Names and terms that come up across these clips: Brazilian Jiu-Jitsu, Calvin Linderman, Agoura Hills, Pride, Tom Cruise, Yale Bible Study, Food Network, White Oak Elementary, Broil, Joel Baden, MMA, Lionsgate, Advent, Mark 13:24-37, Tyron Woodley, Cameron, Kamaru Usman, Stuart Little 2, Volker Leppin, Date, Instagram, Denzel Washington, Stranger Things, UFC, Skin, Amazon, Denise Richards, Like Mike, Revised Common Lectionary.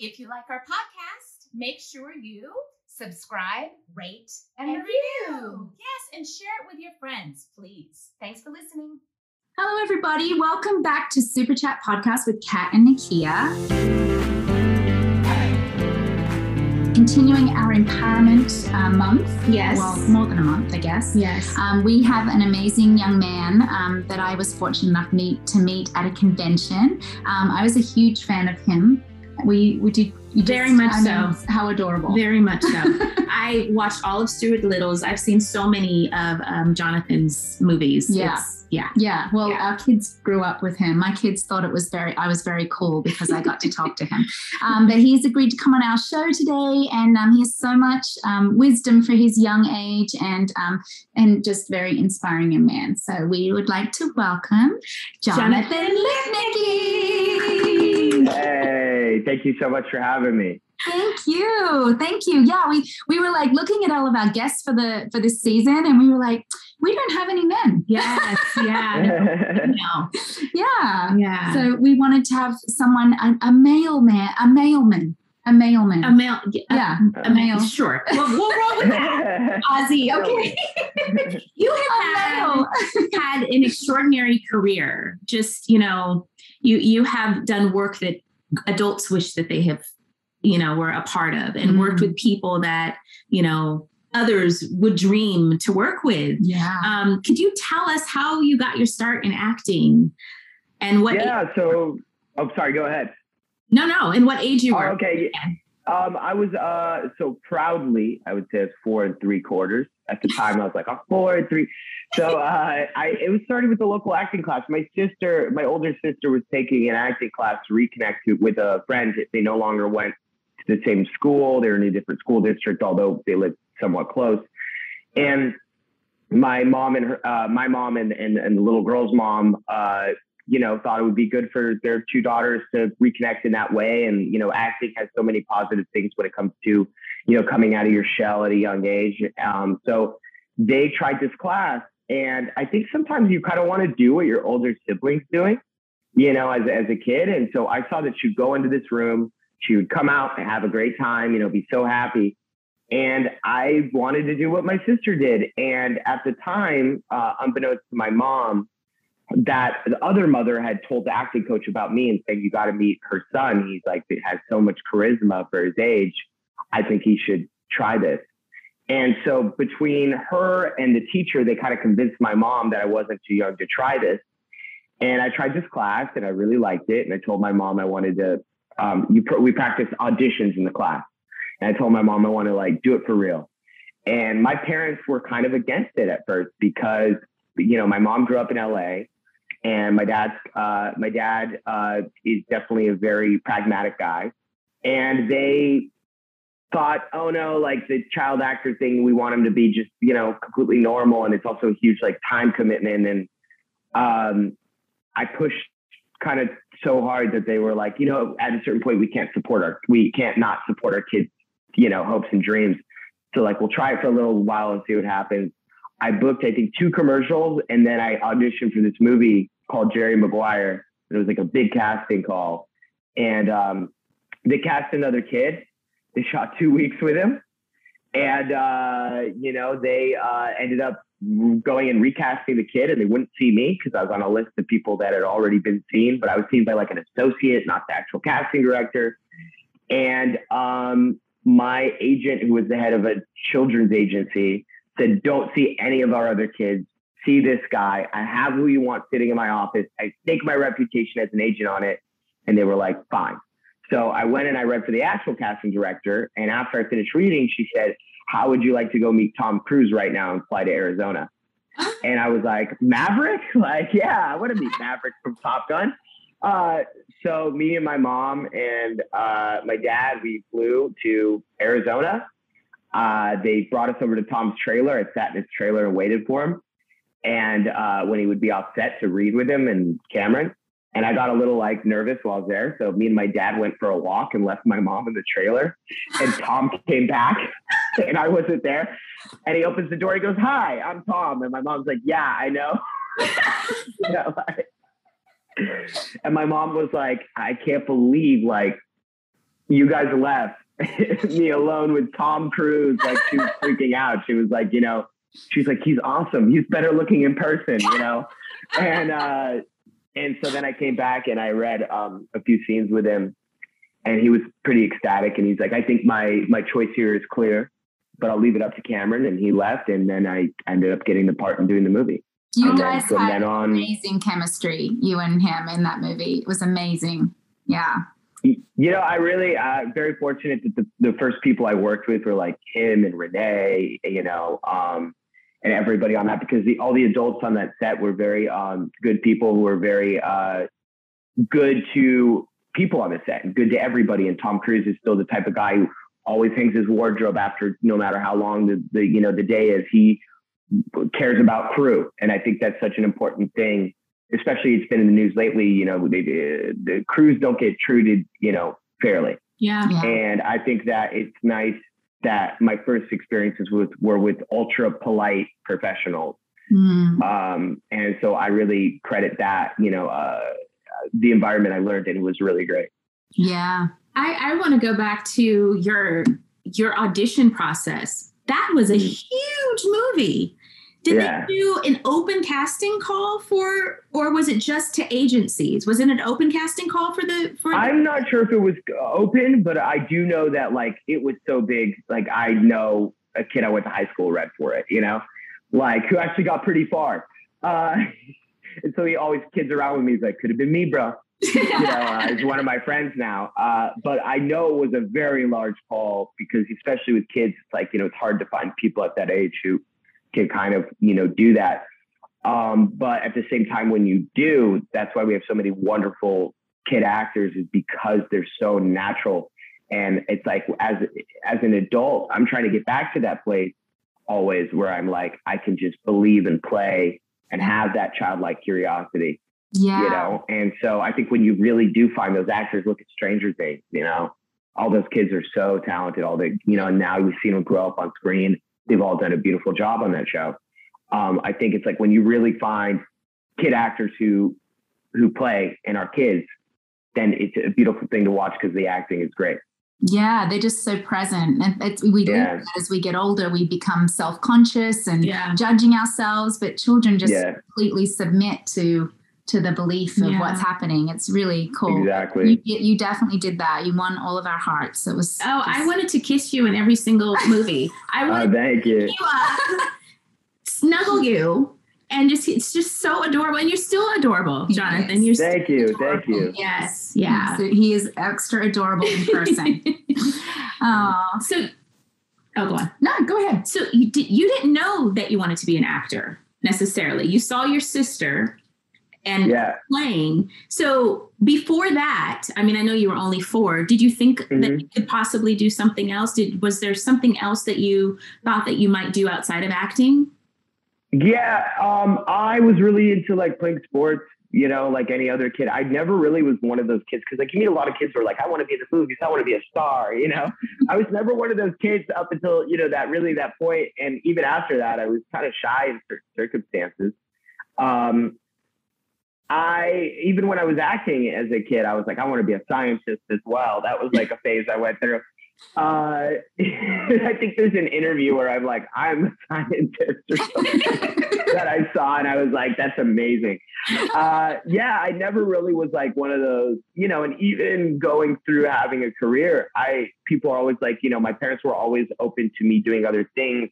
If you like our podcast, make sure you subscribe, rate, and review. Yes, and share it with your friends, please. Thanks for listening. Hello, everybody. Welcome back to Super Chat Podcast with Kat and Nakia. Continuing our empowerment month. Yes. Well, more than a month, I guess. Yes. We have an amazing young man that I was fortunate enough to meet at a convention. I was a huge fan of him. We did very much so. How adorable! Very much so. I watched all of Stuart Little's. I've seen so many of Jonathan's movies. Yeah, yeah. Well, yeah. Our kids grew up with him. My kids thought it was I was very cool because I got to talk to him. But he's agreed to come on our show today, and he has so much wisdom for his young age, and just very inspiring a man. So we would like to welcome Jonathan Lipnicki. Hey. Thank you so much for having me. Thank you. Yeah, we were like looking at all of our guests for this season, and we were like, we don't have any men. Yes, yeah, no. Yeah. So we wanted to have someone, a male. Sure, we'll roll with that. Aussie, okay. You have had an extraordinary career. Just you have done work that adults wish that they have, were a part of, and worked with people that, others would dream to work with. Yeah. Could you tell us how you got your start in acting and what? Yeah. Sorry, go ahead. No. And what age you were? Okay. I was, so proudly, I would say I was 4 3/4 at the time. I was like, I'm 4 and 3. So it was started with the local acting class. My older sister was taking an acting class to reconnect with a friend. They no longer went to the same school. They were in a different school district, although they lived somewhat close. And my mom and the little girl's mom, thought it would be good for their two daughters to reconnect in that way. And, acting has so many positive things when it comes to, coming out of your shell at a young age. So they tried this class. And I think sometimes you kind of want to do what your older sibling's doing, as a kid. And so I saw that she'd go into this room, she would come out and have a great time, be so happy. And I wanted to do what my sister did. And at the time, unbeknownst to my mom, that the other mother had told the acting coach about me and said, you got to meet her son. He's like, it has so much charisma for his age. I think he should try this. And so between her and the teacher, they kind of convinced my mom that I wasn't too young to try this. And I tried this class and I really liked it. And I told my mom I wanted to, we practiced auditions in the class. And I told my mom I want to do it for real. And my parents were kind of against it at first because, my mom grew up in LA. And my dad is definitely a very pragmatic guy. And they thought, oh no, the child actor thing, we want him to be just, completely normal. And it's also a huge time commitment. And I pushed kind of so hard that they were at a certain point, we can't not support our kids, hopes and dreams. So we'll try it for a little while and see what happens. I booked, I think, 2 commercials, and then I auditioned for this movie called Jerry Maguire. It was a big casting call, and they cast another kid. They shot 2 weeks with him, and they ended up going and recasting the kid, and they wouldn't see me because I was on a list of people that had already been seen, but I was seen by an associate, not the actual casting director, and my agent, who was the head of a children's agency, said, don't see any of our other kids. See this guy. I have who you want sitting in my office. I stake my reputation as an agent on it. And they were like, fine. So I went and I read for the actual casting director. And after I finished reading, she said, how would you like to go meet Tom Cruise right now and fly to Arizona? And I was like, Maverick? Yeah, I want to meet Maverick from Top Gun. So me and my mom and my dad, we flew to Arizona. They brought us over to Tom's trailer. I sat in his trailer and waited for him. And when he would be off set to read with him and Cameron. And I got a little nervous while I was there. So me and my dad went for a walk and left my mom in the trailer. And Tom came back and I wasn't there. And he opens the door. He goes, hi, I'm Tom. And my mom's like, yeah, I know. And my mom was like, I can't believe you guys left me alone with Tom Cruise. Like, she was freaking out. She was like, you know, she's like, he's awesome. He's better looking in person, you know? And so then I came back and I read a few scenes with him, and he was pretty ecstatic. And he's like, I think my choice here is clear, but I'll leave it up to Cameron. And he left. And then I ended up getting the part and doing the movie. You guys had amazing chemistry, you and him, in that movie. It was amazing. Yeah. You know, I really very fortunate that the first people I worked with were like him and Renee, you know, and everybody on that, because all the adults on that set were very good people who were very good to people on the set and good to everybody. And Tom Cruise is still the type of guy who always hangs his wardrobe after, no matter how long the day is. He cares about crew. And I think that's such an important thing. Especially, it's been in the news lately, you know, the crews don't get treated, you know, fairly. Yeah. And I think that it's nice that my first experiences were with ultra polite professionals. Mm. And so I really credit that, you know, the environment I learned in was really great. Yeah. I want to go back to your audition process. That was a huge movie. Did they do an open casting call or was it just to agencies? Was it an open casting call for? I'm not sure if it was open, but I do know that, like, it was so big. Like, I know a kid I went to high school read for it, you know, like, who actually got pretty far. And so he always kids around with me. He's like, could have been me, bro. You know, he's one of my friends now. But I know it was a very large call, because especially with kids, it's like, you know, it's hard to find people at that age who can kind of, you know, do that. But at the same time, when you do, that's why we have so many wonderful kid actors, is because they're so natural. And it's like, as an adult, I'm trying to get back to that place always where I'm like, I can just believe and play and have that childlike curiosity. Yeah. You know? And so I think when you really do find those actors, look at Stranger Things, you know, all those kids are so talented, you know, now we've seen them grow up on screen. They've all done a beautiful job on that show. I think it's like when you really find kid actors who play and are kids, then it's a beautiful thing to watch, because the acting is great. Yeah, they're just so present. And we do that as we get older, we become self-conscious and judging ourselves, but children just completely submit to the belief of what's happening. It's really cool. Exactly. You definitely did that. You won all of our hearts. It was. Oh, I wanted to kiss you in every single movie. I wanted to pick you up, snuggle you, and it's just so adorable. And you're still adorable, Jonathan. Yes. Thank you. Yes. Yeah. So he is extra adorable in person. Go on. No, go ahead. So you didn't know that you wanted to be an actor necessarily. You saw your sister and playing. So before that, I mean, I know you were only 4. Did you think that you could possibly do something else? Was there something else that you thought that you might do outside of acting? Yeah. I was really into, like, playing sports, you know, like any other kid. I never really was one of those kids, because, like, you meet a lot of kids who are like, I want to be in the movies. I want to be a star, you know. I was never one of those kids up until, you know, that point. And even after that, I was kind of shy in certain circumstances. Even when I was acting as a kid, I was like, I want to be a scientist as well. That was like a phase I went through. I think there's an interview where I'm like, I'm a scientist or something that I saw. And I was like, that's amazing. I never really was like one of those, you know, and even going through having a career, people are always like, you know, my parents were always open to me doing other things.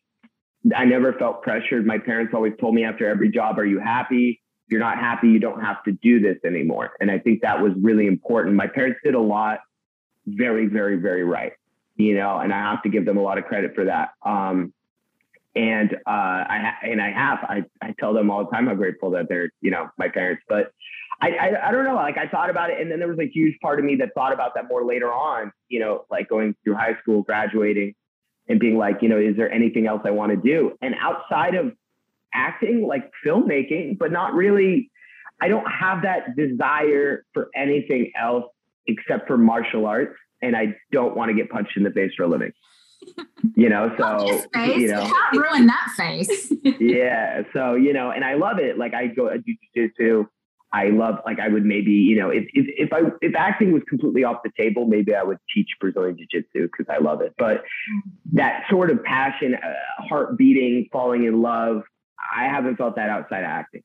I never felt pressured. My parents always told me after every job, are you happy? If you're not happy, you don't have to do this anymore. And I think that was really important. My parents did a lot very, very, very right, you know, and I have to give them a lot of credit for that. I tell them all the time how grateful that they're, you know, my parents. But I don't know, like, I thought about it. And then there was a huge part of me that thought about that more later on, you know, like going through high school, graduating, and being like, you know, is there anything else I want to do? And outside of acting, like filmmaking, but not really. I don't have that desire for anything else except for martial arts, and I don't want to get punched in the face for a living. You know, so you know, can't ruin that face. Yeah, so you know, and I love it. Like I do jiu-jitsu. I love, like, I would maybe, you know, if acting was completely off the table, maybe I would teach Brazilian Jiu-Jitsu because I love it. But that sort of passion, heart beating, falling in love, I haven't felt that outside of acting.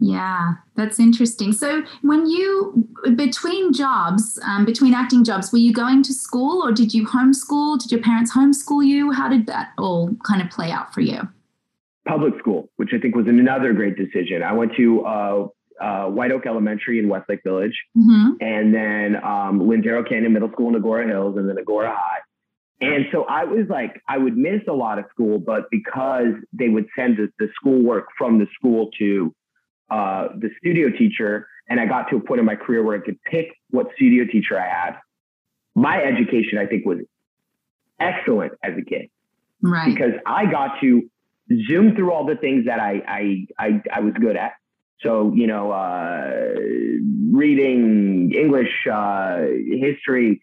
Yeah, that's interesting. So when you, between jobs, between acting jobs, were you going to school or did you homeschool? Did your parents homeschool you? How did that all kind of play out for you? Public school, which I think was another great decision. I went to White Oak Elementary in Westlake Village, mm-hmm. and then Lindero Canyon Middle School in Agoura Hills, and then Agoura High. And so I was like, I would miss a lot of school, but because they would send the schoolwork from the school to the studio teacher, and I got to a point in my career where I could pick what studio teacher I had. My education, I think, was excellent as a kid. Right. Because I got to zoom through all the things that I was good at. So, you know, reading, English, history,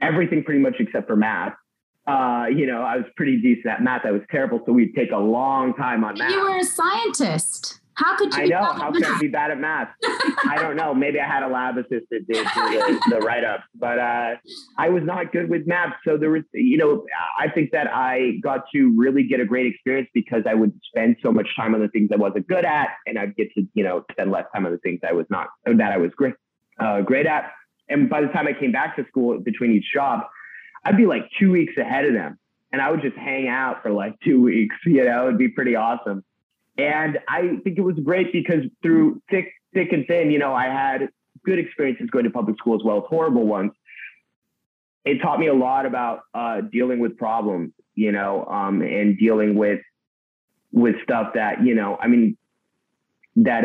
everything pretty much except for math. You know, I was pretty decent at math. I was terrible. So we'd take a long time on math. You were a scientist. How could you? I know. How could I be bad at math? I don't know. Maybe I had a lab assistant do the write-ups, but I was not good with math. So there was, you know, I think that I got to really get a great experience because I would spend so much time on the things I wasn't good at, and I'd get to, you know, spend less time on the things I was not, that I was great at. And by the time I came back to school between each job, I'd be like 2 weeks ahead of them. And I would just hang out for like 2 weeks, you know, it'd be pretty awesome. And I think it was great because through thick and thin, you know, I had good experiences going to public school as well as horrible ones. It taught me a lot about dealing with problems, you know, and dealing with stuff that, you know, I mean, that's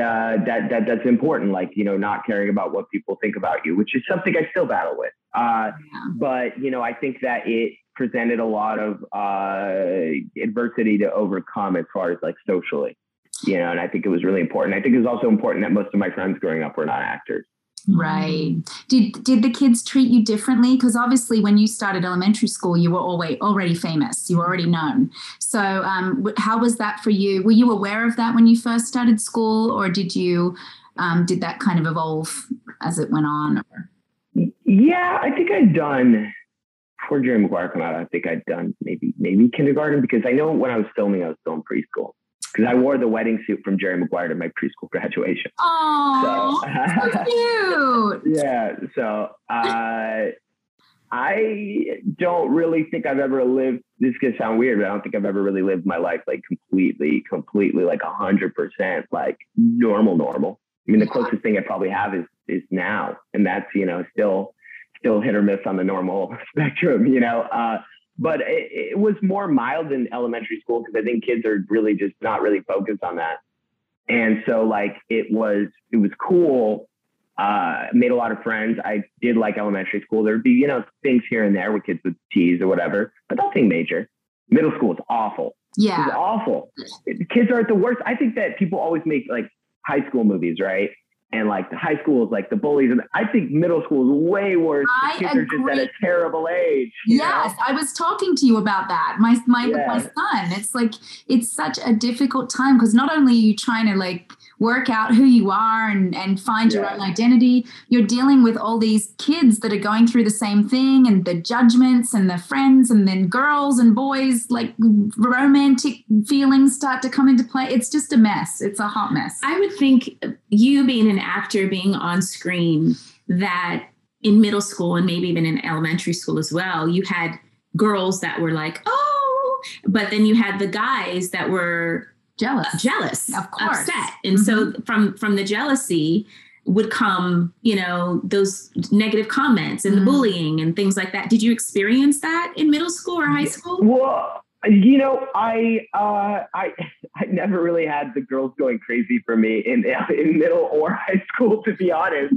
important, like, you know, not caring about what people think about you, which is something I still battle with. But, you know, I think that it presented a lot of adversity to overcome as far as like socially, you know, and I think it was really important. I think it was also important that most of my friends growing up were not actors. Right. Did the kids treat you differently? Because obviously when you started elementary school, you were already famous. You were already known. So how was that for you? Were you aware of that when you first started school, or did you did that kind of evolve as it went on? Yeah, I think I'd done, before Jerry Maguire came out, I think I'd done maybe kindergarten, because I know when I was still in preschool. Because I wore the wedding suit from Jerry Maguire to my preschool graduation. Oh, so cute! Yeah, so I don't really think I've ever lived. This could sound weird, but I don't think I've ever really lived my life like completely, like 100%, like normal. I mean, the closest thing I probably have is now, and that's, you know, still hit or miss on the normal spectrum, you know. But it was more mild in elementary school because I think kids are really just not really focused on that. And so, like, it was cool. Made a lot of friends. I did like elementary school. There'd be, you know, things here and there where kids would tease or whatever, but nothing major. Middle school is awful. Yeah. It's awful. Kids are at the worst. I think that people always make, like, high school movies, right? And like the high school is like the bullies. And I think middle school is way worse. I kids agree. Are just at a terrible age. Yes. Know? I was talking to you about that. My son, it's like, it's such a difficult time because not only are you trying to like work out who you are and find your own identity, you're dealing with all these kids that are going through the same thing and the judgments and the friends and then girls and boys, like romantic feelings start to come into play. It's just a mess. It's a hot mess. I would think you being an actor, being on screen, that in middle school and maybe even in elementary school as well, you had girls that were like, oh, but then you had the guys that were jealous, of course, upset. And mm-hmm. so from the jealousy would come, you know, those negative comments and the bullying and things like that. Did you experience that in middle school or high school? Well, you know, I never really had the girls going crazy for me in middle or high school, to be honest.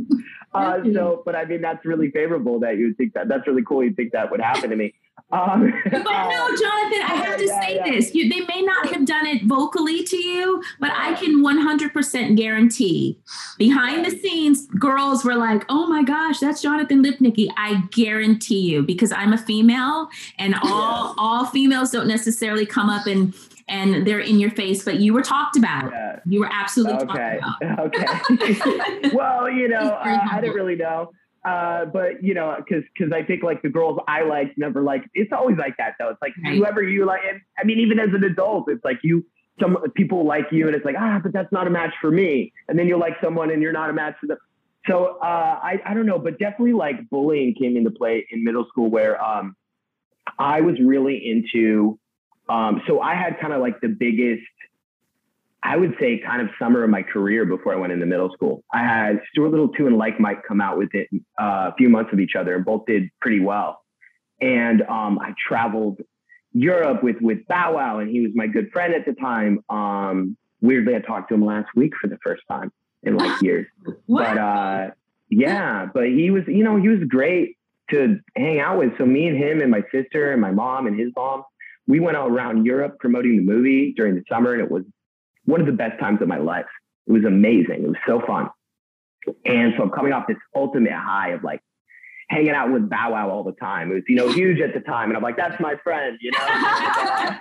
So, but I mean, that's really favorable that you would think that. That's really cool. You'd think that would happen to me. But no, Jonathan, I have to say this. They may not have done it vocally to you, but I can 100% guarantee behind the scenes, girls were like, oh my gosh, that's Jonathan Lipnicki. I guarantee you, because I'm a female and all females don't necessarily come up and and they're in your face, but you were talked about. Yeah. You were absolutely talked about. Okay. Well, you know, I didn't really know. But you know, cause I think like the girls I liked never liked, it's always like that though. It's like whoever you like, I mean, even as an adult, it's like some people like you and it's like, but that's not a match for me. And then you like someone and you're not a match for them. So, I don't know, but definitely like bullying came into play in middle school where, I was really into, so I had kind of like the biggest, I would say kind of summer of my career before I went into middle school. I had Stuart Little 2 and Like Mike come out with it a few months of each other and both did pretty well. And I traveled Europe with Bow Wow and he was my good friend at the time. Weirdly, I talked to him last week for the first time in like years. But yeah, but he was, you know, he was great to hang out with. So me and him and my sister and my mom and his mom, we went all around Europe promoting the movie during the summer and it was one of the best times of my life. It was amazing. It was so fun. And so I'm coming off this ultimate high of like hanging out with Bow Wow all the time. It was, you know, huge at the time. And I'm like, that's my friend, you know?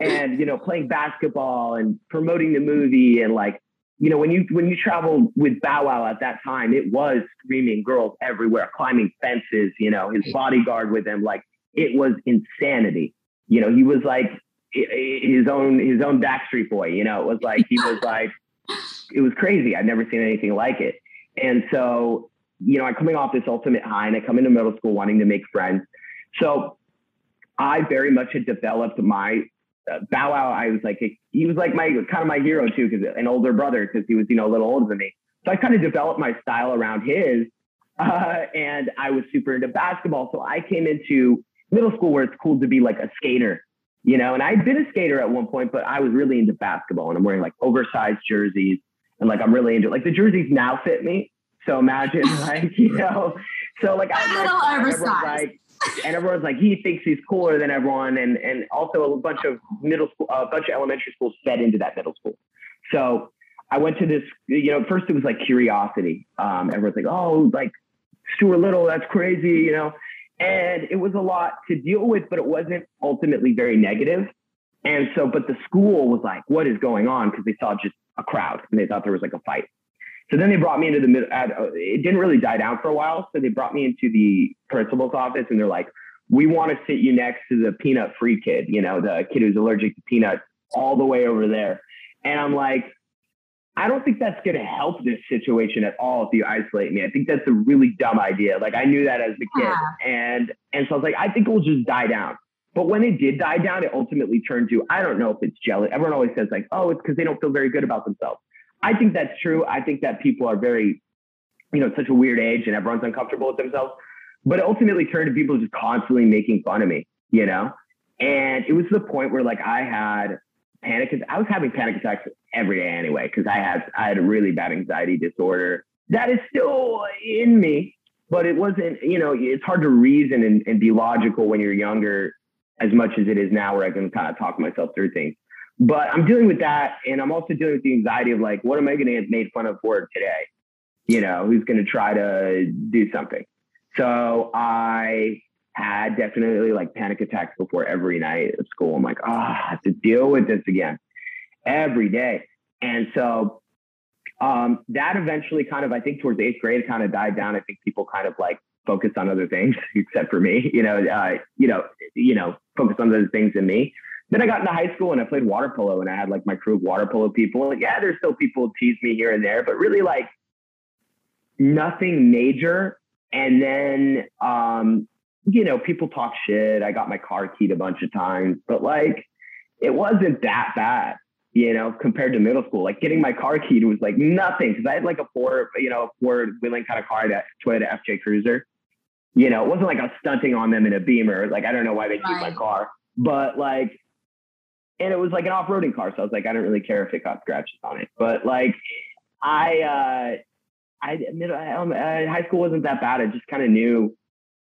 And, you know, playing basketball and promoting the movie. And like, you know, when you travel with Bow Wow at that time, it was screaming girls everywhere, climbing fences, you know, his bodyguard with him. Like it was insanity. You know, he was like, his own Backstreet Boy, you know, it was like, he was like, it was crazy. I'd never seen anything like it. And so, you know, I'm coming off this ultimate high and I come into middle school wanting to make friends. So I very much had developed my Bow Wow. I was like, he was like my hero too, because an older brother, because he was, you know, a little older than me. So I kind of developed my style around his, and I was super into basketball. So I came into middle school where it's cool to be like a skater. You know, and I'd been a skater at one point, but I was really into basketball and I'm wearing like oversized jerseys and like, I'm really into it. Like the jerseys now fit me. So imagine like, you know, so like, and everyone's like, he thinks he's cooler than everyone. And also a bunch of elementary schools fed into that middle school. So I went to this, you know, first it was like curiosity. Everyone's like, oh, like Stuart Little, that's crazy, you know? And it was a lot to deal with, but it wasn't ultimately very negative. And so, but the school was like, what is going on? Because they saw just a crowd and they thought there was like a fight. So then they brought me into the middle. It didn't really die down for a while. So they brought me into the principal's office and they're like, we want to sit you next to the peanut free kid, you know, the kid who's allergic to peanuts all the way over there. And I'm like, I don't think that's going to help this situation at all if you isolate me. I think that's a really dumb idea. Like I knew that as a kid. And so I was like, I think it will just die down. But when it did die down, it ultimately turned to, I don't know if it's jealous. Everyone always says like, oh, it's because they don't feel very good about themselves. I think that's true. I think that people are very, you know, such a weird age and everyone's uncomfortable with themselves, but it ultimately turned to people just constantly making fun of me, you know? And it was to the point where like I had I was having panic attacks every day anyway, because I had a really bad anxiety disorder that is still in me, but it wasn't, you know, it's hard to reason and be logical when you're younger as much as it is now where I can kind of talk myself through things. But I'm dealing with that. And I'm also dealing with the anxiety of like, what am I going to get made fun of for today? You know, who's going to try to do something? So I had definitely like panic attacks before every night of school. I'm like, I have to deal with this again every day. And so that eventually kind of, I think towards eighth grade kind of died down. I think people kind of like focused on other things except for me, you know, focused on those things in me. Then I got into high school and I played water polo and I had like my crew of water polo people. And yeah, there's still people tease me here and there, but really like nothing major. And then, you know, people talk shit. I got my car keyed a bunch of times, but like, it wasn't that bad, you know, compared to middle school. Like getting my car keyed was like nothing. Cause I had like a four wheeling kind of car, that Toyota FJ Cruiser, you know, it wasn't like I was stunting on them in a Beamer. Like, I don't know why they keyed my car, but like, and it was like an off-roading car. So I was like, I don't really care if it got scratches on it, but like high school wasn't that bad. I just kind of knew,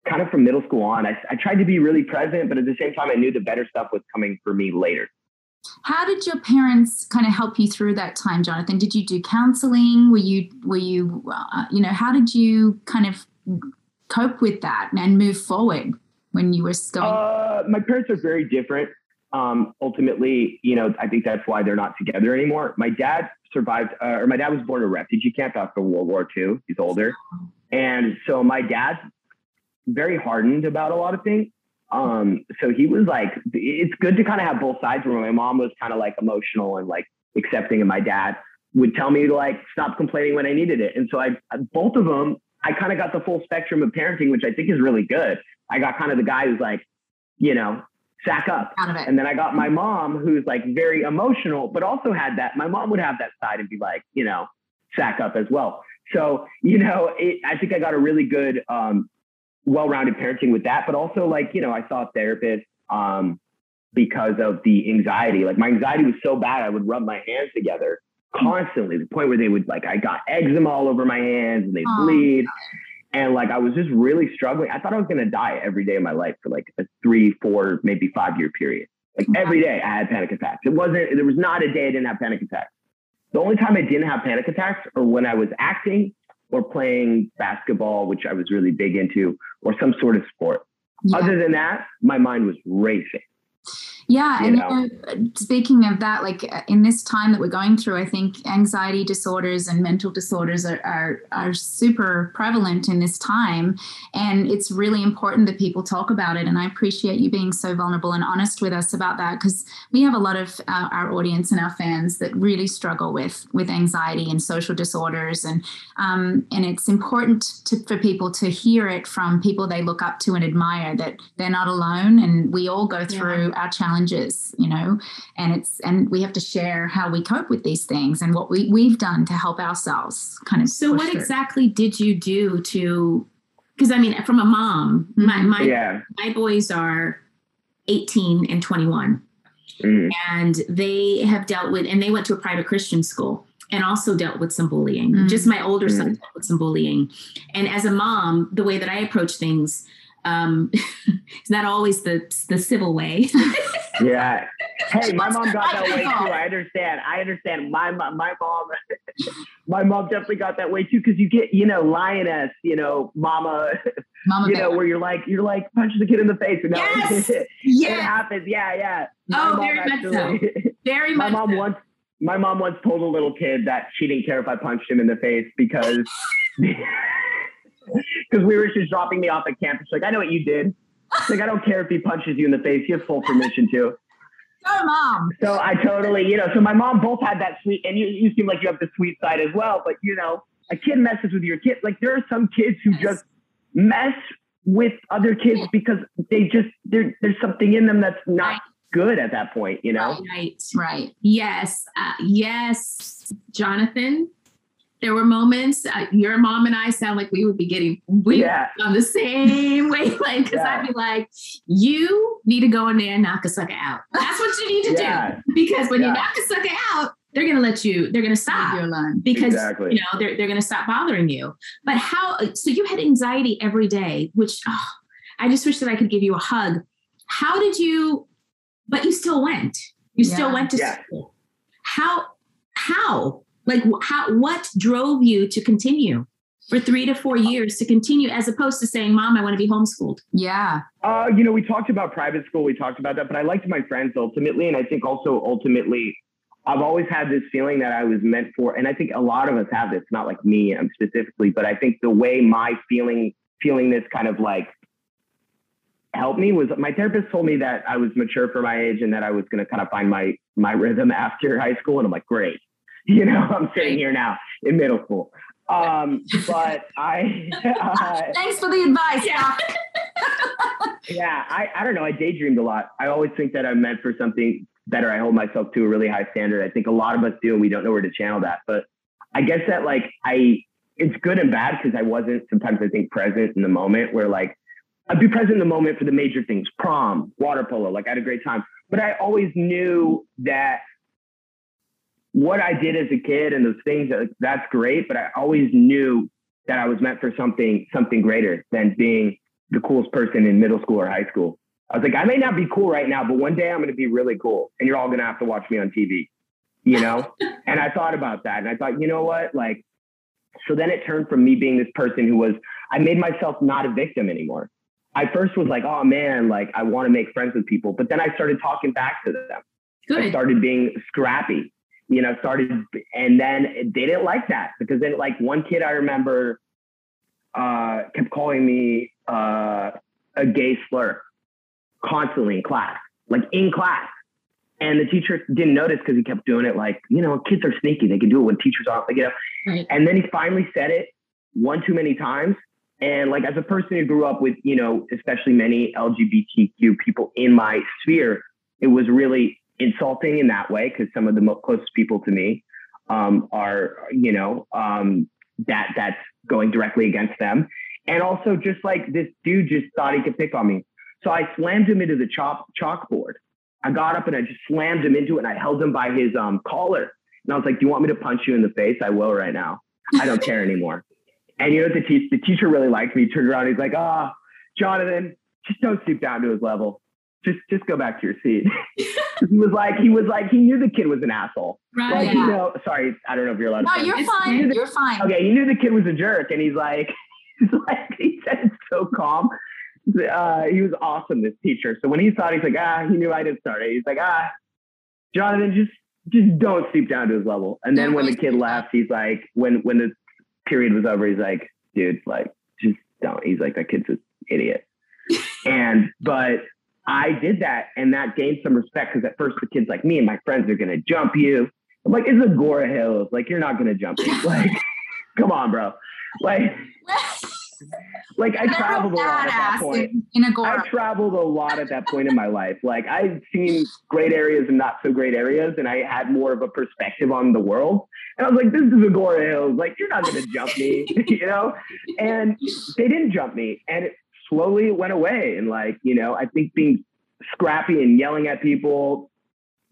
kind of from middle school on, I tried to be really present, but at the same time, I knew the better stuff was coming for me later. How did your parents kind of help you through that time, Jonathan? Did you do counseling? Were you, you know, how did you kind of cope with that and move forward when you were going? My parents are very different. Ultimately, you know, I think that's why they're not together anymore. My dad survived, or my dad was born a refugee camp after World War II. He's older. And so my dad's very hardened about a lot of things. So he was like, it's good to kind of have both sides. Where my mom was kind of like emotional and like accepting, and my dad would tell me to like stop complaining when I needed it. And so both of them, I kind of got the full spectrum of parenting, which I think is really good. I got kind of the guy who's like, you know, sack up. And then I got my mom, who's like very emotional, but also had that. My mom would have that side and be like, you know, sack up as well. So, you know, I think I got a really good, well-rounded parenting with that. But also, like, you know, I saw a therapist because of the anxiety. Like, my anxiety was so bad, I would rub my hands together constantly, to the point where they would, like, I got eczema all over my hands and they bleed. And like, I was just really struggling. I thought I was going to die every day of my life for like a 3, 4, maybe 5 year period. Like every day I had panic attacks. There was not a day I didn't have panic attacks. The only time I didn't have panic attacks are when I was acting or playing basketball, which I was really big into, or some sort of sport. Yeah. Other than that, my mind was racing. Yeah. And speaking of that, like in this time that we're going through, I think anxiety disorders and mental disorders are super prevalent in this time. And it's really important that people talk about it. And I appreciate you being so vulnerable and honest with us about that, because we have a lot of our audience and our fans that really struggle with anxiety and social disorders. And it's important for people to hear it from people they look up to and admire, that they're not alone. And we all go through our challenges. You know, and we have to share how we cope with these things and what we've done to help ourselves kind of. So what exactly did you do to, because I mean, from a mom, my boys are 18 and 21 and they have dealt with, and they went to a private Christian school and also dealt with some bullying. Just my older son dealt with some bullying. And as a mom, the way that I approach things, it's not always the civil way. Yeah. Hey, my mom got that way too. I understand. My mom definitely got that way too. Cause you get, you know, lioness, you know, mama, you know, where you're like punch the kid in the face. And yes. It happens. Yeah. Yeah. Very much so. My mom once told a little kid that she didn't care if I punched him in the face because because we were just dropping me off at campus. Like, I know what you did. Like, I don't care if he punches you in the face. You have full permission to. Go, Mom. So I totally, you know, so my mom both had that sweet, and you seem like you have the sweet side as well. But, you know, a kid messes with your kid. Like, there are some kids who just mess with other kids because they just, there's something in them that's not good at that point, you know? Right. Yes. Yes, Jonathan. There were moments, your mom and I sound like we would be getting on the same wavelength, because I'd be like, you need to go in there and knock a sucker out. That's what you need to do. Because when you knock a sucker out, they're going to stop you alone, because you know, they're going to stop bothering you. But so you had anxiety every day, which I just wish that I could give you a hug. How did you, but you still went. You still went to school. How? Like what drove you to continue for 3 to 4 years as opposed to saying, Mom, I want to be homeschooled? Yeah. You know, we talked about private school. We talked about that, but I liked my friends ultimately. And I think also ultimately I've always had this feeling that I was meant for, and I think a lot of us have this, not like me specifically, but I think the way my feeling this kind of like helped me was my therapist told me that I was mature for my age and that I was going to kind of find my rhythm after high school. And I'm like, great. You know, I'm sitting here now in middle school. But I... thanks for the advice. Yeah, I don't know. I daydreamed a lot. I always think that I'm meant for something better. I hold myself to a really high standard. I think a lot of us do, and we don't know where to channel that. But I guess that, like, it's good and bad, because I wasn't, sometimes I think, present in the moment, where, like, I'd be present in the moment for the major things, prom, water polo. Like, I had a great time. But I always knew that what I did as a kid and those things, that's great. But I always knew that I was meant for something greater than being the coolest person in middle school or high school. I was like, I may not be cool right now, but one day I'm going to be really cool. And you're all going to have to watch me on TV, you know? And I thought about that. And I thought, you know what? Like, so then it turned from me being this person I made myself not a victim anymore. I first was like, oh man, like I want to make friends with people. But then I started talking back to them. Good. I started being scrappy, you know, and then they didn't like that, because then like one kid I remember kept calling me a gay slur constantly in class, like in class. And the teacher didn't notice because he kept doing it, like, you know, kids are sneaky. They can do it when teachers aren't, like, you know. Right. And then he finally said it one too many times. And like, as a person who grew up with, you know, especially many LGBTQ people in my sphere, it was really insulting in that way, because some of the closest people to me are, you know, that's going directly against them. And also just like this dude just thought he could pick on me. So I slammed him into the chalkboard. I got up and I just slammed him into it, and I held him by his collar. And I was like, do you want me to punch you in the face? I will right now. I don't care anymore. And you know, the teacher really liked me. He turned around. He's like, ah, Jonathan, just don't stoop down to his level. Just go back to your seat. He knew the kid was an asshole. Right. Like, you know, sorry, I don't know if you're allowed to. No, you're fine. You're fine. Okay. He knew the kid was a jerk. And he's like, he said it's so calm. He was awesome, this teacher. So when he saw it, he's like, he knew I didn't start it. He's like, Jonathan, just don't stoop down to his level. And then when the kid left, he's like, when the period was over, he's like, dude, like, just don't. He's like, that kid's an idiot. But I did that, and that gained some respect, because at first the kid's like, me and my friends are gonna jump you. I'm like, it's Agoura Hills. Like, you're not gonna jump me. Like, come on, bro. Like. Like I traveled a lot at that point. I traveled a lot at that point in my life. Like I've seen great areas and not so great areas, and I had more of a perspective on the world. And I was like, "This is Agoura Hills. Like you're not going to jump me, you know." And they didn't jump me, and it slowly went away. And like you know, I think being scrappy and yelling at people,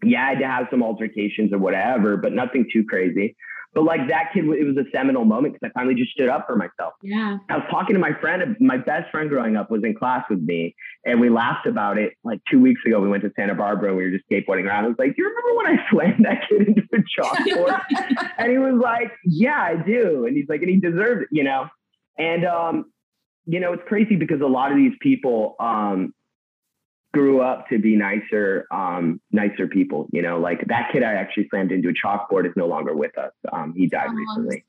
I had to have some altercations or whatever, but nothing too crazy. But like that kid, it was a seminal moment, because I finally just stood up for myself. Yeah. I was talking to my friend. My best friend growing up was in class with me, and we laughed about it. Like 2 weeks ago, we went to Santa Barbara and we were just skateboarding around. I was like, do you remember when I slammed that kid into a chalkboard? And he was like, yeah, I do. And he's like, and he deserved it, you know? And, you know, it's crazy because a lot of these people grew up to be nicer people, you know, like that kid I actually slammed into a chalkboard is no longer with us. He died recently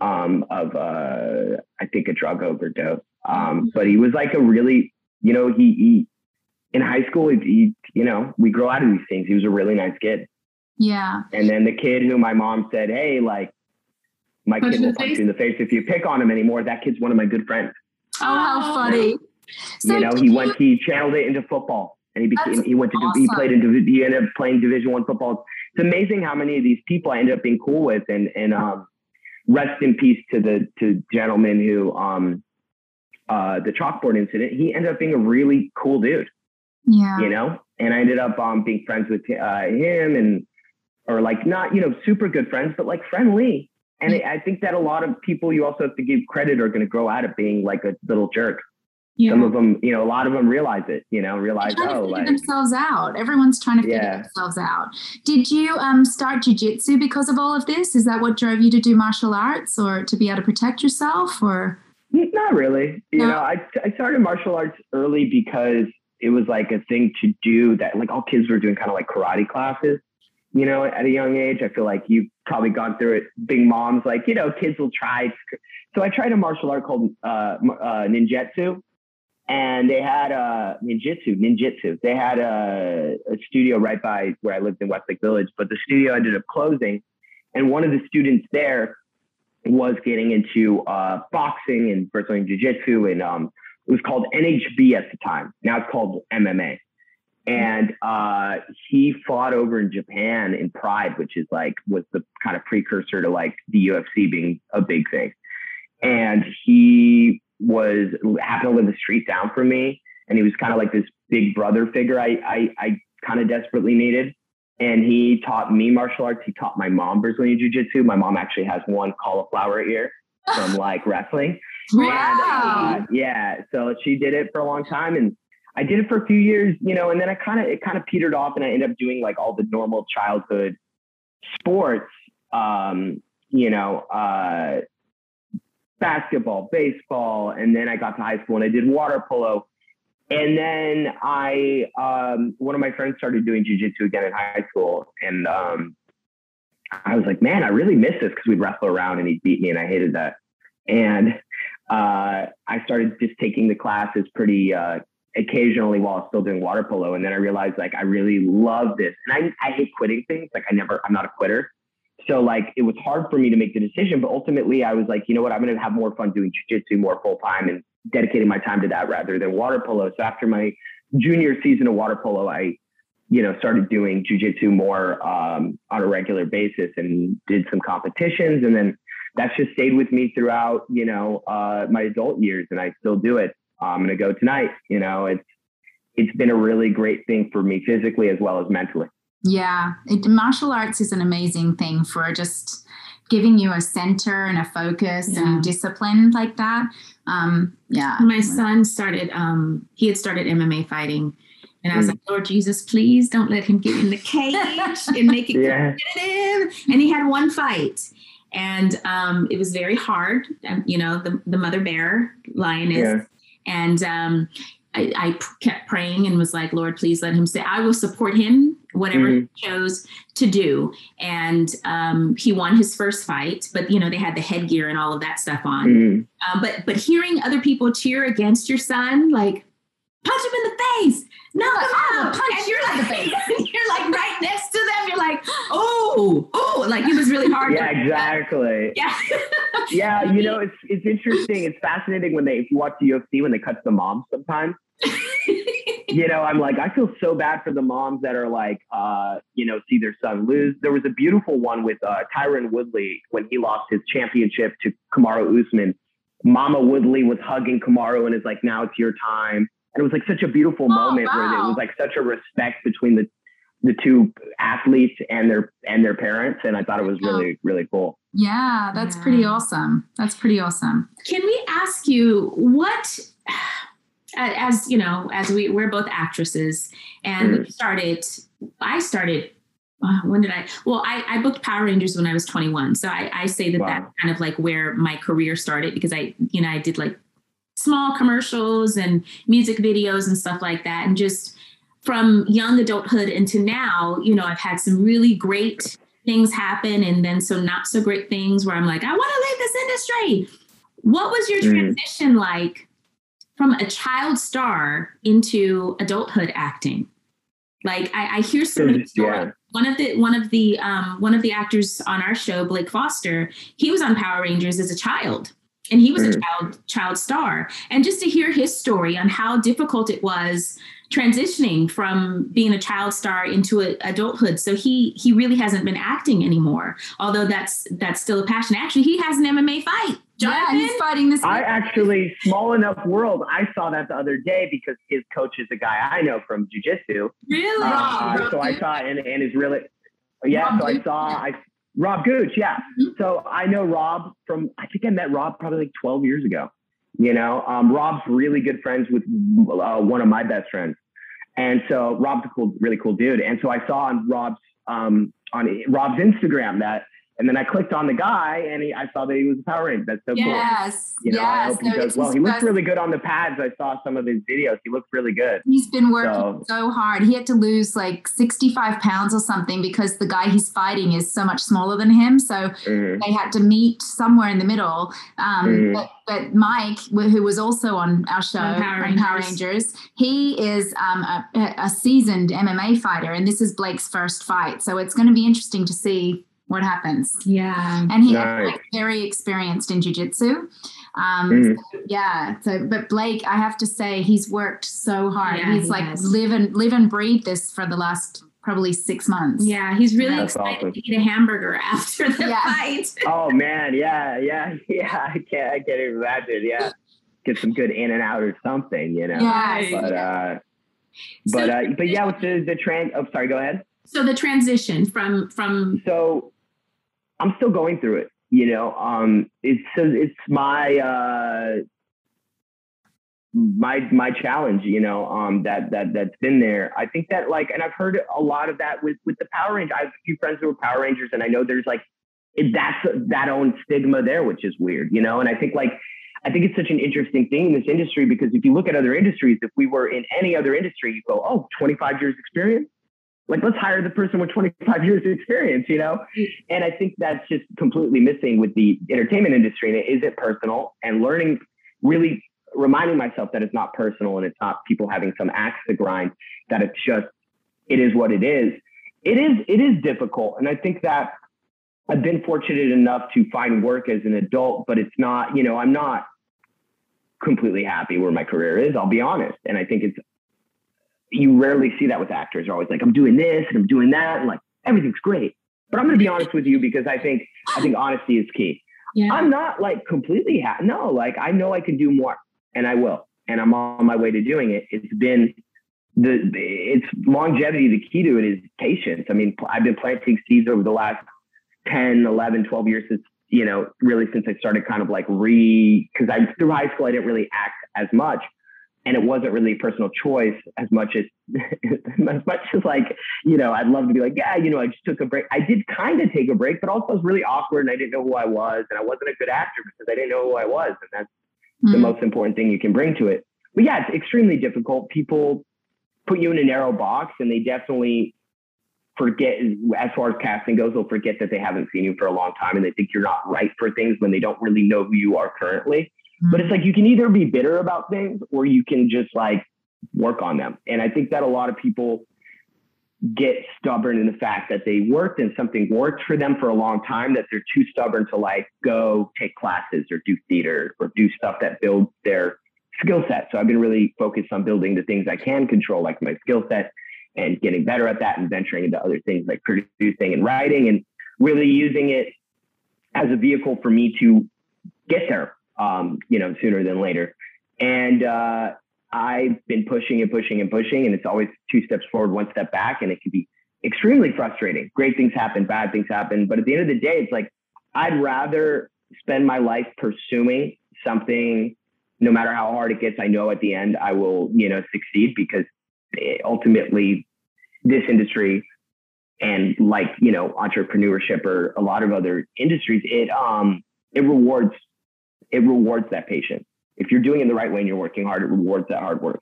of, I think, a drug overdose. But he was like a really, you know, he in high school, you know, we grow out of these things. He was a really nice kid. Yeah. And then the kid who my mom said, hey, like my kid will punch you in the face if you pick on him anymore. That kid's one of my good friends. Oh, how funny. So you know, he channeled it into football, and he ended up playing Division I football. It's amazing how many of these people I ended up being cool with, and rest in peace to the gentleman who, the chalkboard incident, he ended up being a really cool dude. Yeah. You know, and I ended up, being friends with him, and, or like not, you know, super good friends, but like friendly. And I think that a lot of people you also have to give credit are going to grow out of being like a little jerk. Yeah. Some of them, you know, a lot of them realize they're trying to figure themselves out. Everyone's trying to figure themselves out. Did you start jiu-jitsu because of all of this? Is that what drove you to do martial arts, or to be able to protect yourself, or? Not really. No? You know, I started martial arts early because it was like a thing to do that like all kids were doing, kind of like karate classes, you know, at a young age. I feel like you've probably gone through it being moms, like, you know, kids will try. So I tried a martial art called ninjutsu. And they had a ninjutsu. They had a studio right by where I lived in Westlake Village, but the studio ended up closing. And one of the students there was getting into boxing and Brazilian Jiu-Jitsu. And it was called NHB at the time. Now it's called MMA. And he fought over in Japan in Pride, which is like, was the kind of precursor to like the UFC being a big thing. And he happened to live the street down from me, and he was kind of like this big brother figure I kind of desperately needed. And he taught me martial arts. He taught my mom Brazilian Jiu-Jitsu. My mom actually has one cauliflower ear from like wrestling. Wow. And, so she did it for a long time, and I did it for a few years, you know, and then it kind of petered off, and I ended up doing like all the normal childhood sports, you know, basketball, baseball. And then I got to high school and I did water polo. And then I, one of my friends started doing jiu-jitsu again in high school. And I was like, man, I really miss this, because we'd wrestle around and he'd beat me and I hated that. And I started just taking the classes pretty occasionally while I was still doing water polo. And then I realized, like, I really love this. And I hate quitting things. Like, I'm not a quitter. So, like, it was hard for me to make the decision, but ultimately I was like, you know what, I'm going to have more fun doing jiu-jitsu more full time and dedicating my time to that rather than water polo. So after my junior season of water polo, I, you know, started doing jiu-jitsu more on a regular basis and did some competitions. And then that's just stayed with me throughout, you know, my adult years, and I still do it. I'm going to go tonight. You know, it's been a really great thing for me physically as well as mentally. Yeah, martial arts is an amazing thing for just giving you a center and a focus and discipline like that. My son started, he had started MMA fighting, and I was like, Lord Jesus, please don't let him get in the cage and make it competitive. And he had one fight, and it was very hard, you know, the mother bear lioness. Yeah. And I kept praying and was like, Lord, please let him say, I will support him, whatever he chose to do. And he won his first fight, but, you know, they had the headgear and all of that stuff on. But hearing other people cheer against your son, like, punch him in the face, knock him out, punch and you're like, in the face. You're like right next to them. You're like, oh, like it was really hard. Yeah, exactly. Yeah. Yeah. You know, it's interesting. It's fascinating if you watch the UFC, when they cut the moms sometimes, you know, I'm like, I feel so bad for the moms that are like, you know, see their son lose. There was a beautiful one with Tyron Woodley when he lost his championship to Kamaru Usman. Mama Woodley was hugging Kamaru and is like, now it's your time. And it was like such a beautiful moment where it was like such a respect between the two athletes and their parents. And I thought it was really, really cool. Yeah, that's pretty awesome. That's pretty awesome. Can we ask you what... As you know, as we're both actresses, and I booked Power Rangers when I was 21. So I say that that's kind of like where my career started, because I did like small commercials and music videos and stuff like that. And just from young adulthood into now, you know, I've had some really great things happen, and then some not so great things where I'm like, I want to leave this industry. What was your transition like from a child star into adulthood acting? Like I hear so many stories. Yeah. One of the actors on our show, Blake Foster, he was on Power Rangers as a child, and he was a child star. And just to hear his story on how difficult it was transitioning from being a child star into adulthood. So he really hasn't been acting anymore, although that's still a passion. Actually, he has an MMA fight. Jonathan? Yeah, he's fighting this. I actually, small enough world, I saw that the other day because his coach is a guy I know from jiu-jitsu. Really? So I saw, and is really, yeah, Rob so Gooch. I saw Rob Gooch, yeah. Mm-hmm. So I know Rob from, I think I met Rob probably like 12 years ago. You know, Rob's really good friends with one of my best friends. And so Rob's a really cool dude. And so I saw on Rob's Instagram that, and then I clicked on the guy, and I saw that he was a Power Ranger. That's so cool. Yes. You know, I hope he does well. He looks really good on the pads. I saw some of his videos. He looks really good. He's been working so hard. He had to lose like 65 pounds or something because the guy he's fighting is so much smaller than him. So they had to meet somewhere in the middle. But Mike, who was also on our show on Power Rangers, he is a seasoned MMA fighter, and this is Blake's first fight. So it's going to be interesting to see what happens. Yeah. And he is very experienced in jiu-jitsu. But Blake, I have to say, he's worked so hard. Yeah, he's like live and breathe this for the last probably 6 months. Yeah. He's really excited to eat a hamburger after the fight. Oh man. Yeah. Yeah. Yeah. I can't even imagine. Yeah. Get some good in and out or something, you know? Yeah. But yeah, with the trend, sorry, go ahead. So the transition from. So I'm still going through it, you know, it's my, my challenge, you know, that's been there. I think that like, and I've heard a lot of that with the Power Rangers. I have a few friends who are Power Rangers, and I know there's like, that's that own stigma there, which is weird, you know? And I think like, I think it's such an interesting thing in this industry, because if you look at other industries, if we were in any other industry, you go, oh, 25 years experience. Like, let's hire the person with 25 years of experience, you know? And I think that's just completely missing with the entertainment industry. And it isn't personal, and learning, really reminding myself that it's not personal and it's not people having some axe to grind, that it's just, it is what it is. It is difficult. And I think that I've been fortunate enough to find work as an adult, but it's not, you know, I'm not completely happy where my career is, I'll be honest. And I think it's, you rarely see that with actors. They're always like, I'm doing this and I'm doing that, and like, everything's great. But I'm going to be honest with you, because I think honesty is key. Yeah. I'm not like completely happy. No, like, I know I can do more, and I will. And I'm on my way to doing it. It's longevity. The key to it is patience. I mean, I've been planting seeds over the last 10, 11, 12 years since, you know, really since I started kind of like because I through high school, I didn't really act as much. And it wasn't really a personal choice as much as like, you know, I'd love to be like, yeah, you know, I just took a break. I did kind of take a break, but also it was really awkward, and I didn't know who I was, and I wasn't a good actor because I didn't know who I was. And that's the most important thing you can bring to it. But yeah, it's extremely difficult. People put you in a narrow box, and they definitely forget, as far as casting goes, they'll forget that they haven't seen you for a long time, and they think you're not right for things when they don't really know who you are currently. But it's like, you can either be bitter about things, or you can just like work on them. And I think that a lot of people get stubborn in the fact that they worked and something worked for them for a long time, that they're too stubborn to like go take classes or do theater or do stuff that builds their skill set. So I've been really focused on building the things I can control, like my skill set, and getting better at that, and venturing into other things like producing and writing, and really using it as a vehicle for me to get there. You know, sooner than later. And I've been pushing, and it's always two steps forward, one step back, and it can be extremely frustrating. Great things happen, bad things happen. But at the end of the day, it's like, I'd rather spend my life pursuing something, no matter how hard it gets. I know at the end I will, you know, succeed, because ultimately this industry, and like, you know, entrepreneurship or a lot of other industries, it rewards that patience. If you're doing it the right way and you're working hard, it rewards that hard work.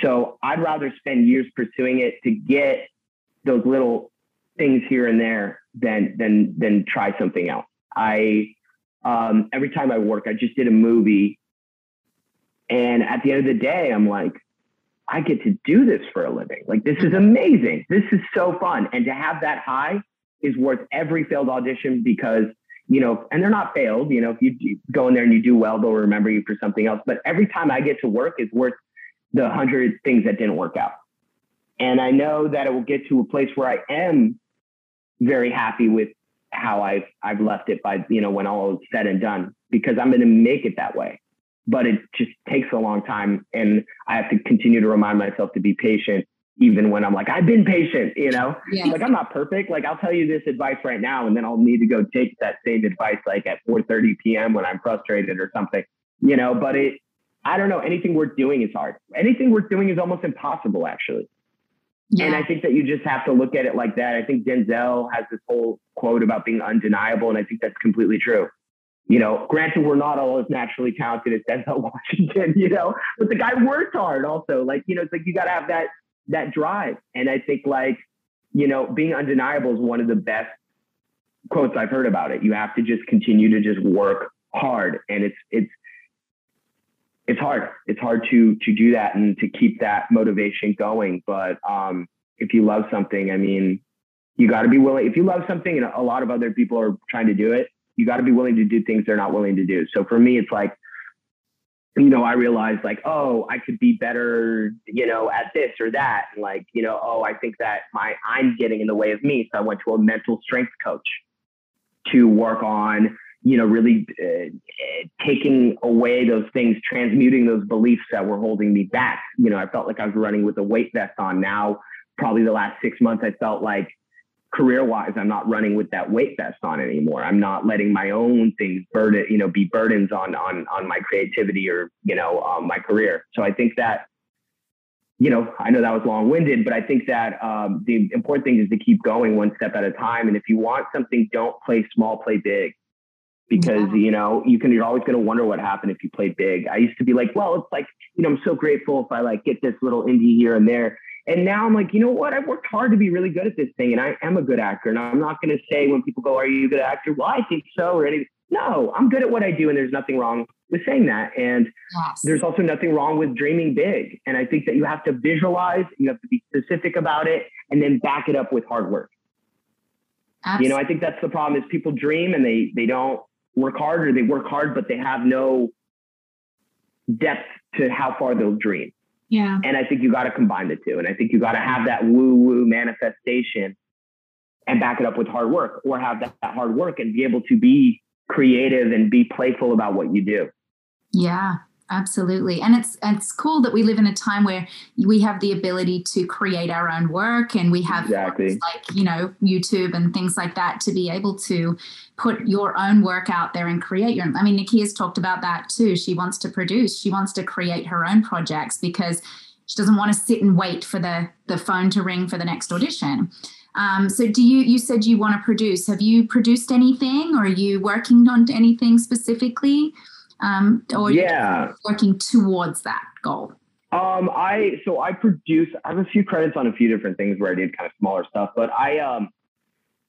So I'd rather spend years pursuing it to get those little things here and there than try something else. I every time I work, I just did a movie, and at the end of the day, I'm like, I get to do this for a living. Like, this is amazing. This is so fun. And to have that high is worth every failed audition, because, you know, and they're not failed, you know, if you go in there and you do well, they'll remember you for something else. But every time I get to work is worth the 100 things that didn't work out. And I know that it will get to a place where I am very happy with how I've left it by, you know, when all is said and done, because I'm going to make it that way. But it just takes a long time, and I have to continue to remind myself to be patient, even when I'm like, I've been patient, you know, yes. Like, I'm not perfect. Like, I'll tell you this advice right now, and then I'll need to go take that same advice, like at 4:30 PM when I'm frustrated or something, you know. But I don't know, anything worth doing is hard. Anything worth doing is almost impossible, actually. Yeah. And I think that you just have to look at it like that. I think Denzel has this whole quote about being undeniable, and I think that's completely true. You know, granted, we're not all as naturally talented as Denzel Washington, you know, but the guy worked hard also. Like, you know, it's like, you got to have that drive. And I think, like, you know, being undeniable is one of the best quotes I've heard about it. You have to just continue to just work hard. And it's hard. It's hard to do that and to keep that motivation going. But if you love something, I mean, you got to be willing. If you love something, and a lot of other people are trying to do it, you got to be willing to do things they're not willing to do. So for me, it's like, you know, I realized, like, oh, I could be better, you know, at this or that. And like, you know, oh, I think that I'm getting in the way of me. So I went to a mental strength coach to work on, you know, really taking away those things, transmuting those beliefs that were holding me back. You know, I felt like I was running with a weight vest on. Now, probably the last 6 months, I felt like, career-wise, I'm not running with that weight vest on anymore. I'm not letting my own things burden, you know, be burdens on my creativity or, you know, my career. So I think that, you know, I know that was long-winded, but I think that the important thing is to keep going one step at a time. And if you want something, don't play small, play big. because, you know, you're always going to wonder what happened if you played big. I used to be like, well, it's like, you know, I'm so grateful if I like get this little indie here and there. And now I'm like, you know what? I've worked hard to be really good at this thing. And I am a good actor. And I'm not going to say when people go, are you a good actor? Well, I think so. Or anything. No, I'm good at what I do. And there's nothing wrong with saying that. And there's also nothing wrong with dreaming big. And I think that you have to visualize, you have to be specific about it, and then back it up with hard work. Absolutely. You know, I think that's the problem is people dream and they don't work hard, or they work hard, but they have no depth to how far they'll dream. Yeah. And I think you got to combine the two. And I think you got to have that woo-woo manifestation and back it up with hard work, or have that hard work and be able to be creative and be playful about what you do. Yeah, absolutely. And it's cool that we live in a time where we have the ability to create our own work, and we have things like, you know, YouTube and things like that to be able to put your own work out there and create your own. I mean, Nikki has talked about that too. She wants to produce, she wants to create her own projects because she doesn't want to sit and wait for the phone to ring for the next audition. So do you said you want to produce. Have you produced anything, or are you working on anything specifically? Or you're working towards that goal? I have a few credits on a few different things where I did kind of smaller stuff, but I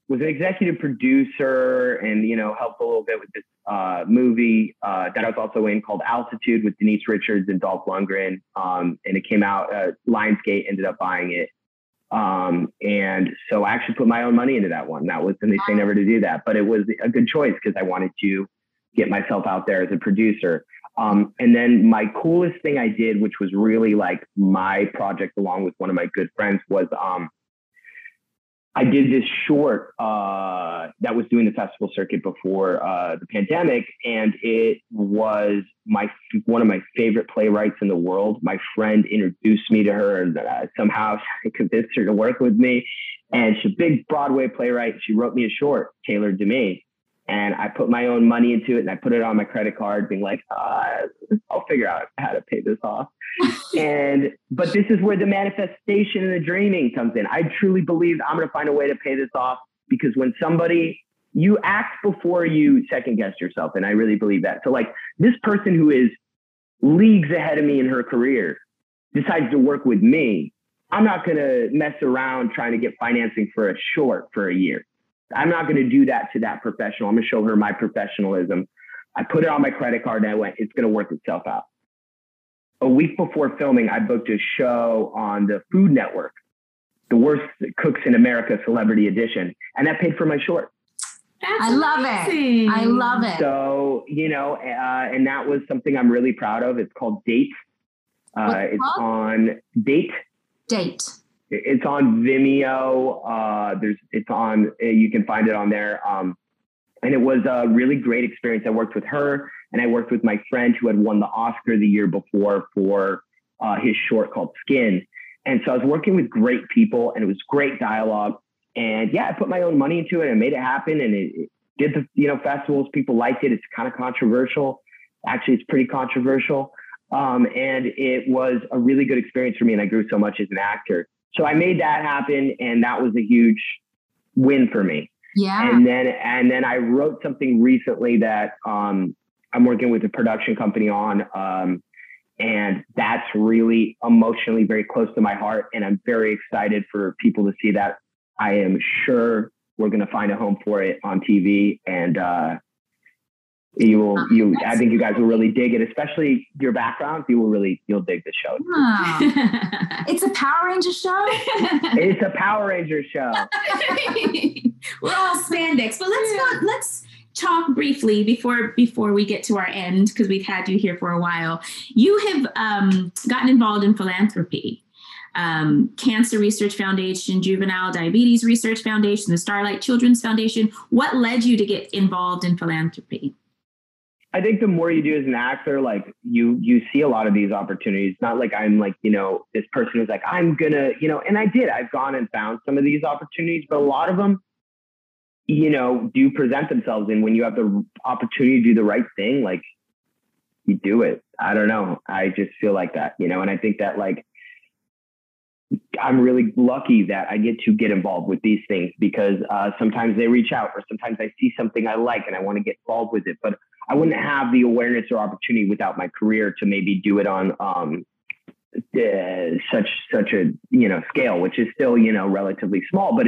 was an executive producer and, you know, helped a little bit with this movie that I was also in called Altitude with Denise Richards and Dolph Lundgren. And it came out, Lionsgate ended up buying it. And so I actually put my own money into that one. That was, and they say never to do that, but it was a good choice because I wanted to get myself out there as a producer. And then my coolest thing I did, which was really like my project along with one of my good friends, was I did this short that was doing the festival circuit before the pandemic. And it was one of my favorite playwrights in the world. My friend introduced me to her, and somehow I convinced her to work with me. And she's a big Broadway playwright. She wrote me a short tailored to me. And I put my own money into it, and I put it on my credit card being like, I'll figure out how to pay this off. But this is where the manifestation and the dreaming comes in. I truly believe I'm going to find a way to pay this off, because when somebody, you act before you second guess yourself. And I really believe that. So like this person who is leagues ahead of me in her career decides to work with me. I'm not going to mess around trying to get financing for a short for a year. I'm not going to do that to that professional. I'm going to show her my professionalism. I put it on my credit card, and I went, it's going to work itself out. A week before filming, I booked a show on the Food Network, the Worst Cooks in America Celebrity Edition. And that paid for my short. That's amazing. I love it. So, you know, and that was something I'm really proud of. It's called Date. It's on Date. Date. It's on Vimeo. You can find it on there. And it was a really great experience. I worked with her, and I worked with my friend who had won the Oscar the year before for his short called Skin. And so I was working with great people, and it was great dialogue. And yeah, I put my own money into it and made it happen. And it did the, you know, festivals. People liked it. It's kind of controversial. Actually, it's pretty controversial. And it was a really good experience for me. And I grew so much as an actor. So I made that happen, and that was a huge win for me. Yeah. And then I wrote something recently that I'm working with a production company on, and that's really emotionally very close to my heart, and I'm very excited for people to see that. I am sure we're going to find a home for it on TV, and I think you guys will really dig it, especially your background. You'll dig the show. Wow. It's a Power Rangers show. It's a Power Rangers show. We're all spandex, but let's talk briefly before we get to our end, because we've had you here for a while. You have gotten involved in philanthropy. Cancer Research Foundation, Juvenile Diabetes Research Foundation, the Starlight Children's Foundation. What led you to get involved in philanthropy? I think the more you do as an actor, like you see a lot of these opportunities. Not like I'm like, you know, this person who's like, I'm gonna, you know, and I did, I've gone and found some of these opportunities, but a lot of them, you know, do present themselves. And when you have the opportunity to do the right thing, like you do it. I don't know. I just feel like that, you know, and I think that like, I'm really lucky that I get to get involved with these things, because sometimes they reach out, or sometimes I see something I like and I want to get involved with it, but I wouldn't have the awareness or opportunity without my career to maybe do it on such a scale, which is still, relatively small, but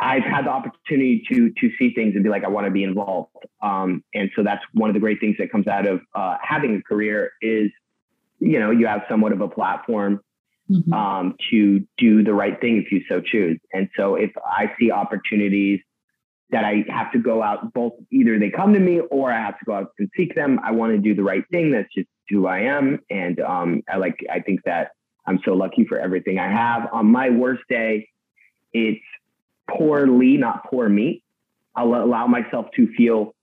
I've had the opportunity to see things and be like, I want to be involved. And so that's one of the great things that comes out of having a career is, you have somewhat of a platform mm-hmm. To do the right thing if you so choose. And so if I see opportunities that I have to go out, both either they come to me or I have to go out and seek them, I want to do the right thing. That's just who I am. And I think that I'm so lucky for everything I have. On my worst day, it's poorly, not poor me. I'll allow myself to feel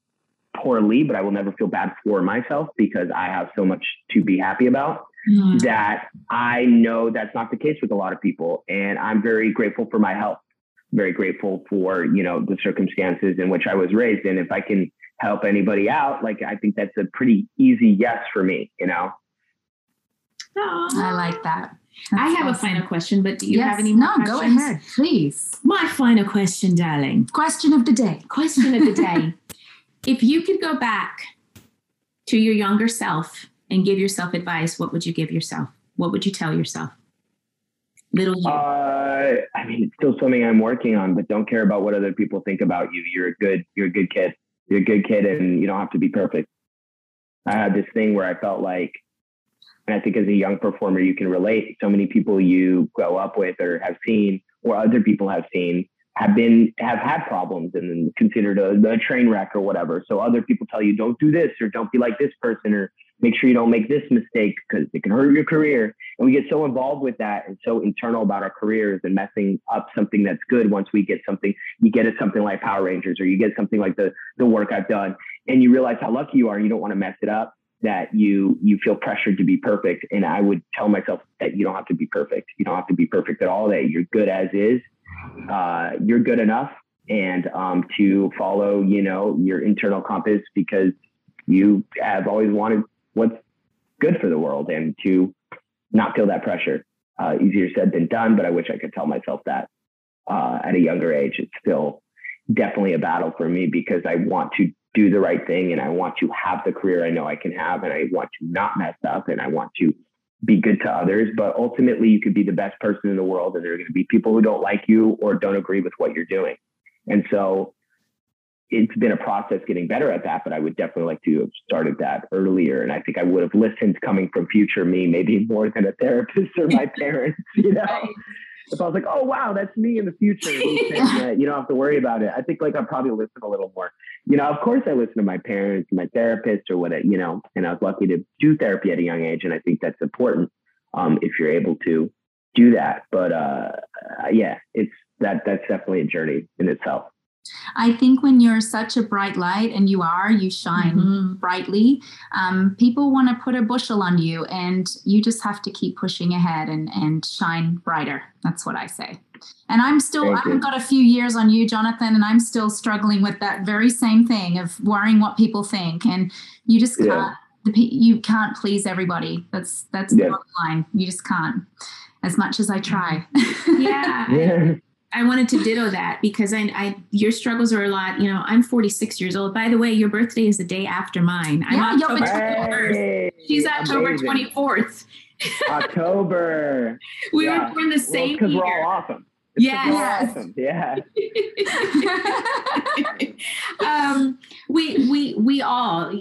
poorly, but I will never feel bad for myself, because I have so much to be happy about that I know that's not the case with a lot of people. And I'm very grateful for my health, very grateful for, the circumstances in which I was raised. And if I can help anybody out, I think that's a pretty easy yes for me, Aww. I like that. That's awesome. I have a final question, but do you have any more questions? No, go ahead, please. My final question, darling. Question of the day. If you could go back to your younger self and give yourself advice, what would you give yourself? What would you tell yourself? Little you. It's still something I'm working on, but don't care about what other people think about you. You're a good kid. You're a good kid, and you don't have to be perfect. I had this thing where I felt like, and I think as a young performer, you can relate. So many people you grow up with or have seen, or other people have seen, have had problems and then considered a train wreck or whatever. So other people tell you, don't do this, or don't be like this person, or make sure you don't make this mistake because it can hurt your career. And we get so involved with that and so internal about our careers and messing up something that's good. Once we get something, you get something like Power Rangers, or you get something like the work I've done, and you realize how lucky you are, and you don't want to mess it up, that you feel pressured to be perfect. And I would tell myself that you don't have to be perfect. You don't have to be perfect at all, that you're good as is. You're good enough, and to follow, your internal compass, because you have always wanted what's good for the world, and to not feel that pressure. Easier said than done, but I wish I could tell myself that at a younger age. It's still definitely a battle for me, because I want to do the right thing, and I want to have the career I know I can have, and I want to not mess up, and I want to be good to others. But ultimately, you could be the best person in the world, and there are going to be people who don't like you or don't agree with what you're doing. And so it's been a process getting better at that, but I would definitely like to have started that earlier. And I think I would have listened, coming from future me, maybe more than a therapist or my parents, If I was like, oh, wow, that's me in the future. You don't have to worry about it. I think I'll probably listen a little more. Of course I listen to my parents and my therapist or whatever, and I was lucky to do therapy at a young age. And I think that's important if you're able to do that. But that's definitely a journey in itself. I think when you're such a bright light, and you shine mm-hmm. brightly, people want to put a bushel on you, and you just have to keep pushing ahead and shine brighter. That's what I say. And I've got a few years on you, Jonathan, and I'm still struggling with that very same thing of worrying what people think. And you just can't, you can't please everybody. That's the bottom line. You just can't, as much as I try. Yeah. I wanted to ditto that, because your struggles are a lot. I'm 46 years old. By the way, your birthday is the day after mine. I'm October 21st. Hey, she's October 24th. October. We were born the same year. Because we're all awesome. We all,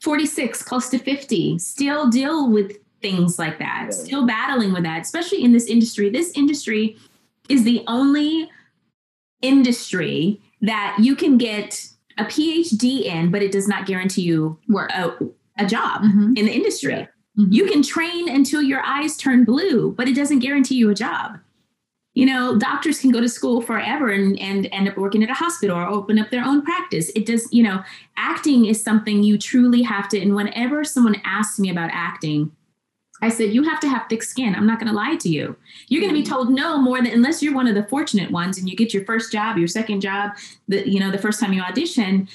46, close to 50, still deal with things like that, still battling with that, especially in this industry. This industry is the only industry that you can get a PhD in, but it does not guarantee you a job mm-hmm. in the industry. Yeah. Mm-hmm. You can train until your eyes turn blue, but it doesn't guarantee you a job. Doctors can go to school forever and end up working at a hospital or open up their own practice. It does, acting is something you truly have to. And whenever someone asks me about acting, I said, you have to have thick skin. I'm not going to lie to you. You're going to be told no more than, unless you're one of the fortunate ones and you get your first job, your second job, the first time you audition,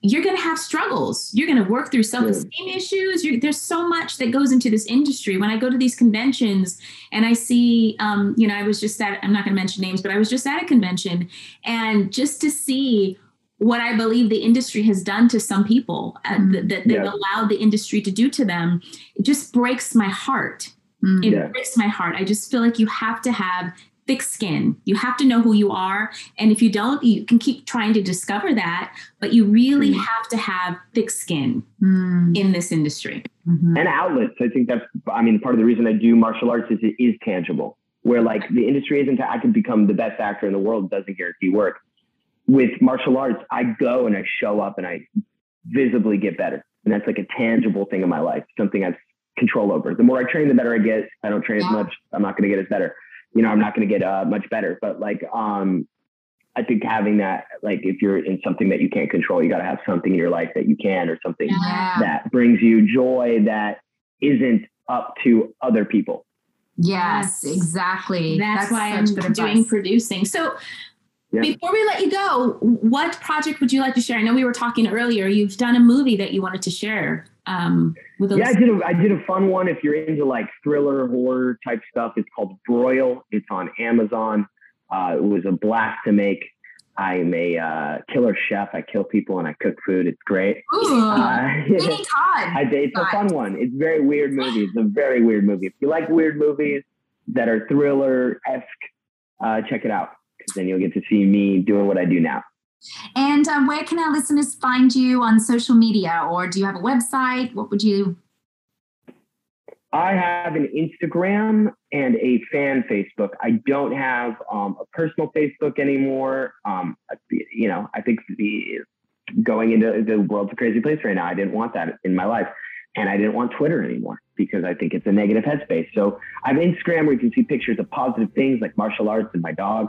you're going to have struggles. You're going to work through self-esteem issues. There's so much that goes into this industry. When I go to these conventions and I see, I was just at, I'm not going to mention names, but I was just at a convention, and just to see what I believe the industry has done to some people, that they've allowed the industry to do to them, it just breaks my heart. It breaks my heart. I just feel like you have to have thick skin. You have to know who you are. And if you don't, you can keep trying to discover that, but you really have to have thick skin in this industry. Mm-hmm. And outlets. I think that's, part of the reason I do martial arts is it is tangible, where like the industry isn't, I could become the best actor in the world, doesn't guarantee work. With martial arts, I go and I show up and I visibly get better. And that's like a tangible thing in my life, something I've control over. The more I train, the better I get. I don't train as much. I'm not going to get as better. I'm not going to get much better, but like, I think having that, like if you're in something that you can't control, you got to have something in your life that you can, or something that brings you joy that isn't up to other people. Yes, exactly. That's why I'm doing producing. So before we let you go, what project would you like to share? I know we were talking earlier, you've done a movie that you wanted to share. I did a fun one. If you're into like thriller, horror type stuff, it's called Broil. It's on Amazon. It was a blast to make. I'm a killer chef. I kill people and I cook food. It's great. Ooh, it's a fun one. It's a very weird movie. If you like weird movies that are thriller-esque, check it out, because then you'll get to see me doing what I do now. And where can our listeners find you on social media, or do you have a website? What would you? I have an Instagram and a fan Facebook. I don't have a personal Facebook anymore. I think going into the world's a crazy place right now. I didn't want that in my life, and I didn't want Twitter anymore because I think it's a negative headspace. So I have Instagram, where you can see pictures of positive things like martial arts and my dog.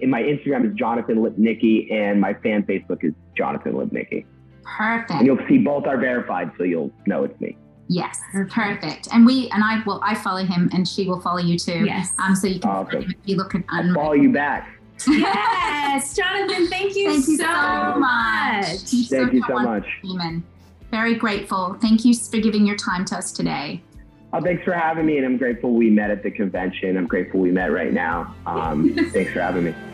And my Instagram is Jonathan Lipnicki, and my fan Facebook is Jonathan Lipnicki. Perfect. And you'll see both are verified, so you'll know it's me. Yes, perfect. And I follow him, and she will follow you too. Yes. So you can follow him if you look at. I'll follow you back. Yes, Jonathan. Thank you so much. Thank you so much. Very grateful. Thank you for giving your time to us today. Thanks for having me, and I'm grateful we met at the convention. I'm grateful we met right now. Thanks for having me.